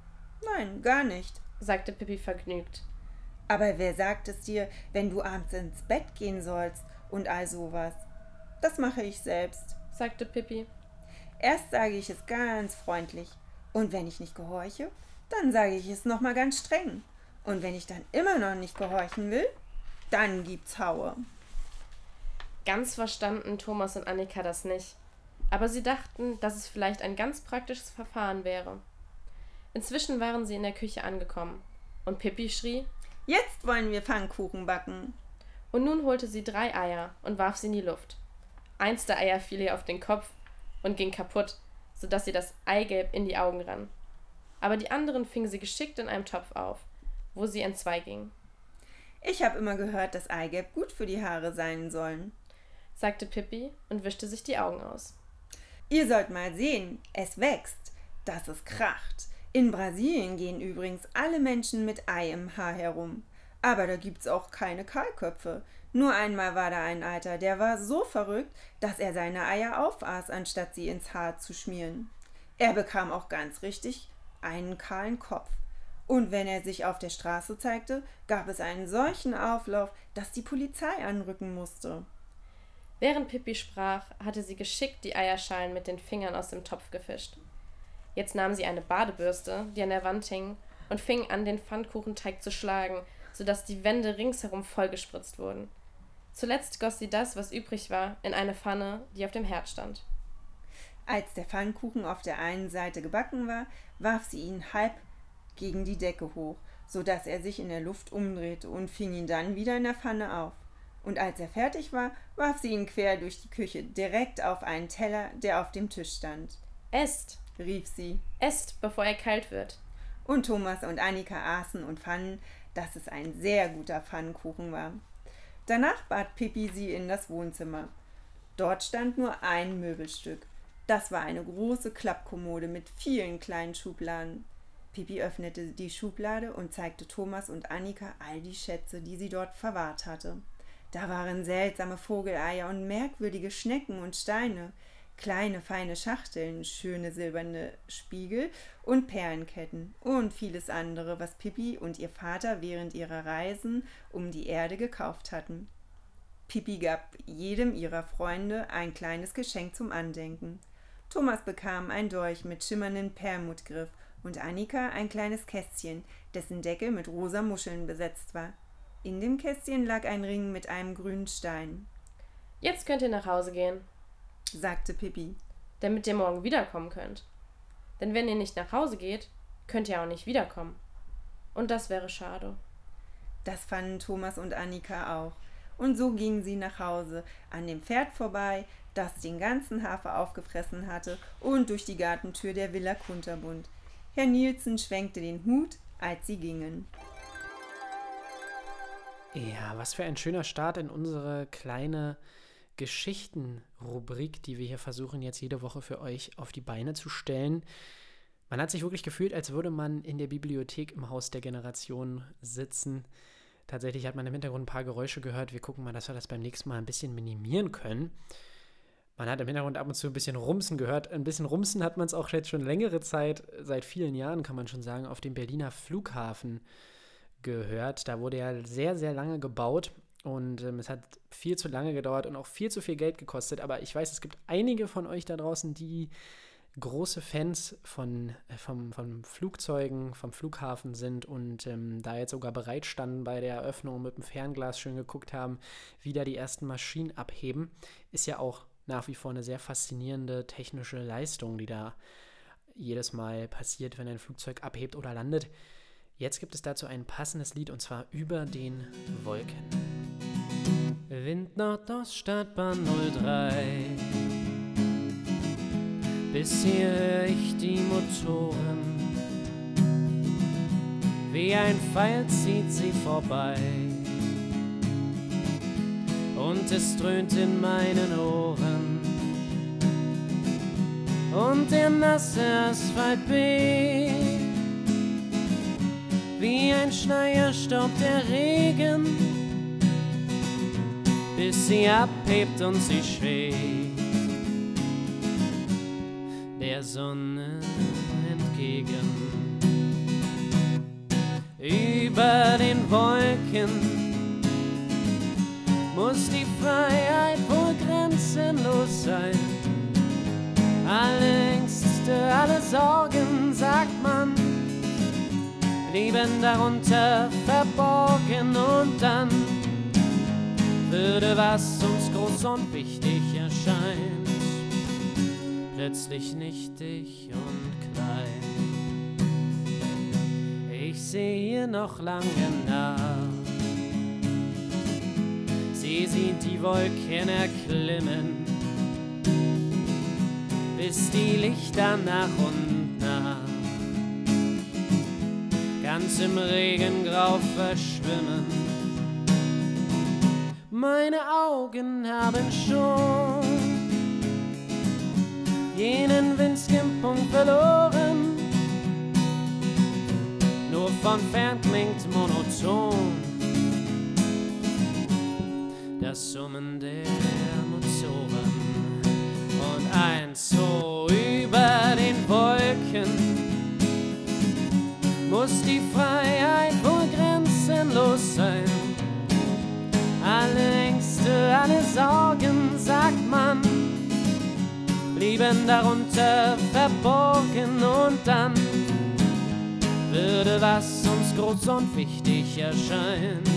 Nein, gar nicht, sagte Pippi vergnügt. Aber wer sagt es dir, wenn du abends ins Bett gehen sollst und all sowas? Das mache ich selbst, sagte Pippi. Erst sage ich es ganz freundlich und wenn ich nicht gehorche, dann sage ich es nochmal ganz streng. Und wenn ich dann immer noch nicht gehorchen will, dann gibt's Haue. Ganz verstanden Thomas und Annika das nicht, aber sie dachten, dass es vielleicht ein ganz praktisches Verfahren wäre. Inzwischen waren sie in der Küche angekommen und Pippi schrie: Jetzt wollen wir Pfannkuchen backen. Und nun holte sie drei Eier und warf sie in die Luft. Eins der Eier fiel ihr auf den Kopf und ging kaputt, sodass ihr das Eigelb in die Augen rann. Aber die anderen fingen sie geschickt in einem Topf auf, wo sie entzwei gingen. Ich habe immer gehört, dass Eigelb gut für die Haare sein sollen, sagte Pippi und wischte sich die Augen aus. Ihr sollt mal sehen, es wächst, dass es kracht. In Brasilien gehen übrigens alle Menschen mit Ei im Haar herum. Aber da gibt's auch keine Kahlköpfe. Nur einmal war da ein Alter, der war so verrückt, dass er seine Eier aufaß, anstatt sie ins Haar zu schmieren. Er bekam auch ganz richtig einen kahlen Kopf. Und wenn er sich auf der Straße zeigte, gab es einen solchen Auflauf, dass die Polizei anrücken musste. Während Pippi sprach, hatte sie geschickt die Eierschalen mit den Fingern aus dem Topf gefischt. Jetzt nahm sie eine Badebürste, die an der Wand hing, und fing an, den Pfannkuchenteig zu schlagen, sodass die Wände ringsherum vollgespritzt wurden. Zuletzt goss sie das, was übrig war, in eine Pfanne, die auf dem Herd stand. Als der Pfannkuchen auf der einen Seite gebacken war, warf sie ihn halb gegen die Decke hoch, sodass er sich in der Luft umdrehte und fing ihn dann wieder in der Pfanne auf. Und als er fertig war, warf sie ihn quer durch die Küche, direkt auf einen Teller, der auf dem Tisch stand. »Esst«, rief sie, »esst, bevor er kalt wird.« Und Thomas und Annika aßen und fanden, dass es ein sehr guter Pfannkuchen war. Danach bat Pippi sie in das Wohnzimmer. Dort stand nur ein Möbelstück. Das war eine große Klappkommode mit vielen kleinen Schubladen. Pippi öffnete die Schublade und zeigte Thomas und Annika all die Schätze, die sie dort verwahrt hatte. Da waren seltsame Vogeleier und merkwürdige Schnecken und Steine, kleine feine Schachteln, schöne silberne Spiegel und Perlenketten und vieles andere, was Pippi und ihr Vater während ihrer Reisen um die Erde gekauft hatten. Pippi gab jedem ihrer Freunde ein kleines Geschenk zum Andenken. Thomas bekam einen Dolch mit schimmerndem Perlmuttgriff und Annika ein kleines Kästchen, dessen Deckel mit rosa Muscheln besetzt war. In dem Kästchen lag ein Ring mit einem grünen Stein. »Jetzt könnt ihr nach Hause gehen«, sagte Pippi, »damit ihr morgen wiederkommen könnt. Denn wenn ihr nicht nach Hause geht, könnt ihr auch nicht wiederkommen. Und das wäre schade.« Das fanden Thomas und Annika auch. Und so gingen sie nach Hause, an dem Pferd vorbei, das den ganzen Hafer aufgefressen hatte, und durch die Gartentür der Villa Kunterbunt. Herr Nilsson schwenkte den Hut, als sie gingen. Ja, was für ein schöner Start in unsere kleine Geschichten-Rubrik, die wir hier versuchen, jetzt jede Woche für euch auf die Beine zu stellen. Man hat sich wirklich gefühlt, als würde man in der Bibliothek im Haus der Generationen sitzen. Tatsächlich hat man im Hintergrund ein paar Geräusche gehört. Wir gucken mal, dass wir das beim nächsten Mal ein bisschen minimieren können. Man hat im Hintergrund ab und zu ein bisschen Rumsen gehört. Ein bisschen Rumsen hat man es auch jetzt schon längere Zeit, seit vielen Jahren kann man schon sagen, auf dem Berliner Flughafen gehört. Da wurde ja sehr, sehr lange gebaut und ähm, es hat viel zu lange gedauert und auch viel zu viel Geld gekostet. Aber ich weiß, es gibt einige von euch da draußen, die große Fans von, äh, vom, von Flugzeugen, vom Flughafen sind und ähm, da jetzt sogar bereit standen bei der Eröffnung, mit dem Fernglas schön geguckt haben, wie da die ersten Maschinen abheben. Ist ja auch nach wie vor eine sehr faszinierende technische Leistung, die da jedes Mal passiert, wenn ein Flugzeug abhebt oder landet. Jetzt gibt es dazu ein passendes Lied, und zwar Über den Wolken. Wind Nordost, Stadtbahn null drei. Bis hier hör ich die Motoren. Wie ein Pfeil zieht sie vorbei. Und es dröhnt in meinen Ohren. Und der nasse Asphaltweg. Wie ein Schleier staubt der Regen, bis sie abhebt und sie schwebt der Sonne entgegen. Über den Wolken muss die Freiheit wohl grenzenlos sein. Alle Ängste, alle Sorgen, sagt man, blieben darunter verborgen, und dann würde, was uns groß und wichtig erscheint, plötzlich nichtig und klein. Ich sehe noch lange nach. Sie sieht die Wolken erklimmen, bis die Lichter nach und nach ganz im Regengrau verschwimmen. Meine Augen haben schon jenen Windschimpfpunkt verloren. Nur von fern klingt monoton das Summen der Motoren. Und eins, so über den Wolken muss die Freiheit wohl grenzenlos sein. Alle Ängste, alle Sorgen, sagt man, blieben darunter verborgen, und dann würde, was uns groß und wichtig erscheint,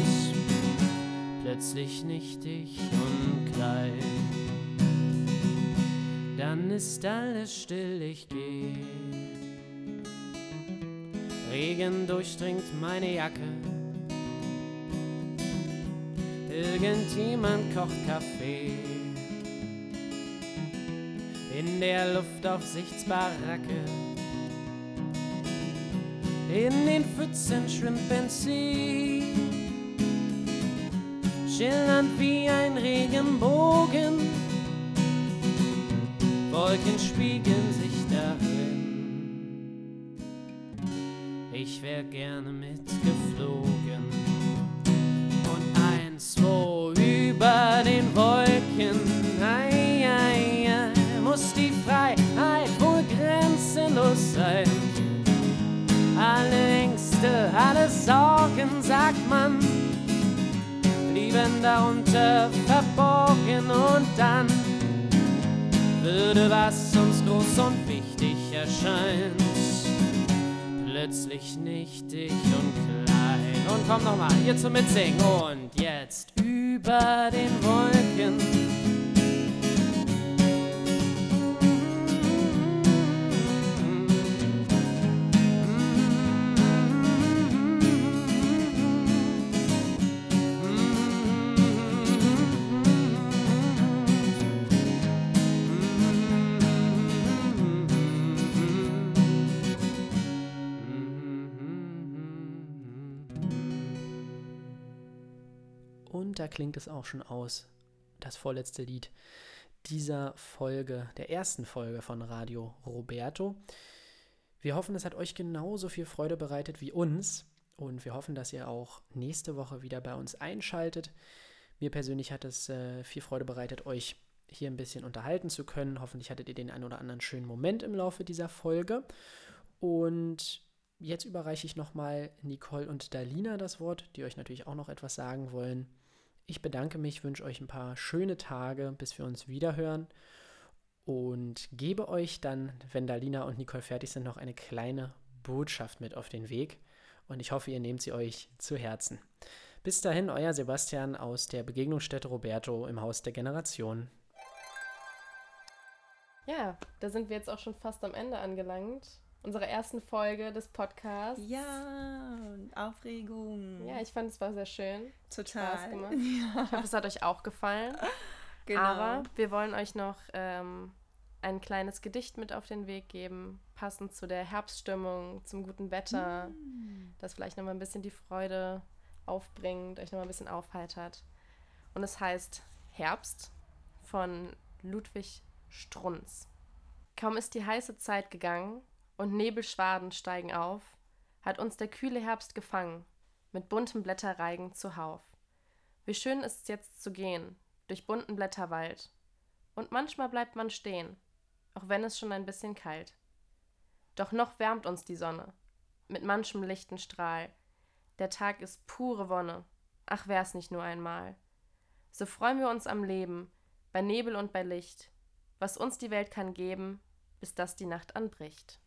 plötzlich nichtig und klein. Dann ist alles still, ich geh. Regen durchdringt meine Jacke. Irgendjemand kocht Kaffee. In der Luft auf Sichtsbaracke. In den Pfützen schwimmt Benzin. Schillernd wie ein Regenbogen. Wolken spiegeln sich darin. Ich wär gerne mitgeflogen. Und eins, wo über den Wolken, ei, ei, ei, muss die Freiheit wohl grenzenlos sein. Alle Ängste, alle Sorgen, sagt man, blieben darunter verborgen, und dann würde, was uns groß und wichtig erscheint, plötzlich nichtig und klein. Und komm nochmal, hier zum Mitsingen. Und jetzt über den Wolken. Da klingt es auch schon aus, das vorletzte Lied dieser Folge, der ersten Folge von Radio Roberto. Wir hoffen, es hat euch genauso viel Freude bereitet wie uns, und wir hoffen, dass ihr auch nächste Woche wieder bei uns einschaltet. Mir persönlich hat es äh, viel Freude bereitet, euch hier ein bisschen unterhalten zu können. Hoffentlich hattet ihr den einen oder anderen schönen Moment im Laufe dieser Folge, und jetzt überreiche ich nochmal Nicole und Dalina das Wort, die euch natürlich auch noch etwas sagen wollen. Ich bedanke mich, wünsche euch ein paar schöne Tage, bis wir uns wiederhören, und gebe euch dann, wenn Dalina und Nicole fertig sind, noch eine kleine Botschaft mit auf den Weg, und ich hoffe, ihr nehmt sie euch zu Herzen. Bis dahin, euer Sebastian aus der Begegnungsstätte Roberto im Haus der Generationen. Ja, da sind wir jetzt auch schon fast am Ende angelangt. unserer ersten Folge des Podcasts. Ja, Aufregung. Ja, ich fand, es war sehr schön. Total. Spaß gemacht. Ja. Ich hoffe, es hat euch auch gefallen. Genau. Aber wir wollen euch noch ähm, ein kleines Gedicht mit auf den Weg geben, passend zu der Herbststimmung, zum guten Wetter, mm. das vielleicht nochmal ein bisschen die Freude aufbringt, euch nochmal ein bisschen aufheitert. Und es heißt Herbst von Ludwig Strunz. Kaum ist die heiße Zeit gegangen und Nebelschwaden steigen auf, hat uns der kühle Herbst gefangen, mit bunten Blätterreigen zuhauf. Wie schön ist's jetzt zu gehen, durch bunten Blätterwald. Und manchmal bleibt man stehen, auch wenn es schon ein bisschen kalt. Doch noch wärmt uns die Sonne, mit manchem lichten Strahl. Der Tag ist pure Wonne, ach wär's nicht nur einmal. So freuen wir uns am Leben, bei Nebel und bei Licht. Was uns die Welt kann geben, bis dass die Nacht anbricht.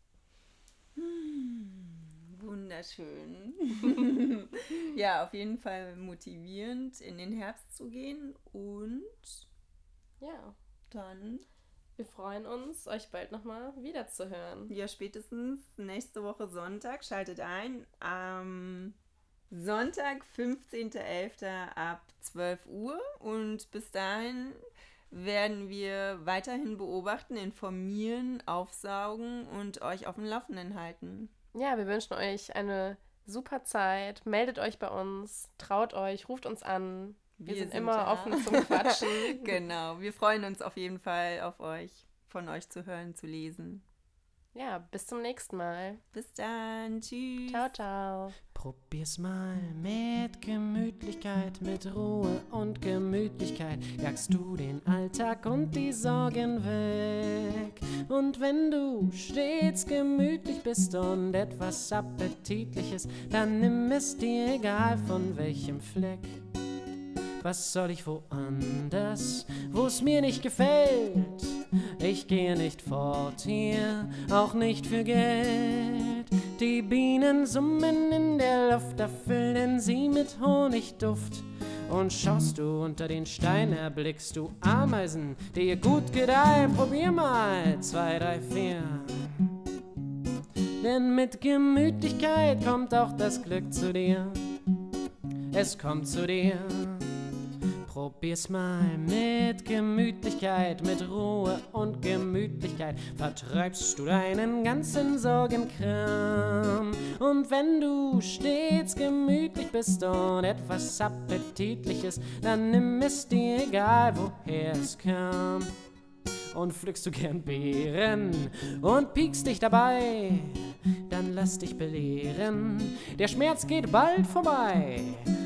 Hm, wunderschön. Ja, auf jeden Fall motivierend, in den Herbst zu gehen. Und ja, dann... wir freuen uns, euch bald nochmal wiederzuhören. Ja, spätestens nächste Woche Sonntag. Schaltet ein. Am Sonntag, fünfzehnten elften ab zwölf Uhr. Und bis dahin werden wir weiterhin beobachten, informieren, aufsaugen und euch auf dem Laufenden halten. Ja, wir wünschen euch eine super Zeit. Meldet euch bei uns, traut euch, ruft uns an. Wir, wir sind, sind immer da. Offen zum Quatschen. Genau, wir freuen uns auf jeden Fall auf euch, von euch zu hören, zu lesen. Ja, bis zum nächsten Mal. Bis dann, tschüss. Ciao, ciao. Probier's mal mit Gemütlichkeit, mit Ruhe und Gemütlichkeit. Jagst du den Alltag und die Sorgen weg. Und wenn du stets gemütlich bist und etwas Appetitliches, dann nimm es dir, egal von welchem Fleck. Was soll ich woanders, wo's mir nicht gefällt? Ich gehe nicht fort hier, auch nicht für Geld. Die Bienen summen in der Luft, erfüllen sie mit Honigduft. Und schaust du unter den Stein, erblickst du Ameisen, die ihr gut gedeihen. Probier mal, zwei, drei, vier. Denn mit Gemütlichkeit kommt auch das Glück zu dir. Es kommt zu dir. Probier's mal mit Gemütlichkeit, mit Ruhe und Gemütlichkeit. Vertreibst du deinen ganzen Sorgenkram. Und wenn du stets gemütlich bist und etwas Appetitliches, dann nimm es dir, egal woher es kam. Und pflückst du gern Beeren und piekst dich dabei, dann lass dich belehren, der Schmerz geht bald vorbei.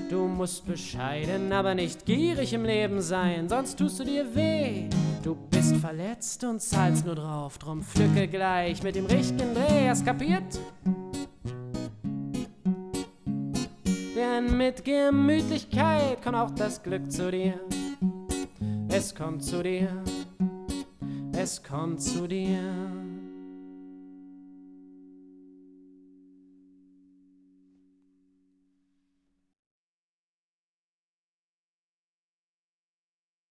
Du musst bescheiden, aber nicht gierig im Leben sein, sonst tust du dir weh. Du bist verletzt und zahlst nur drauf, drum pflücke gleich mit dem richtigen Dreh, hast kapiert? Denn mit Gemütlichkeit kommt auch das Glück zu dir. Es kommt zu dir. Es kommt zu dir.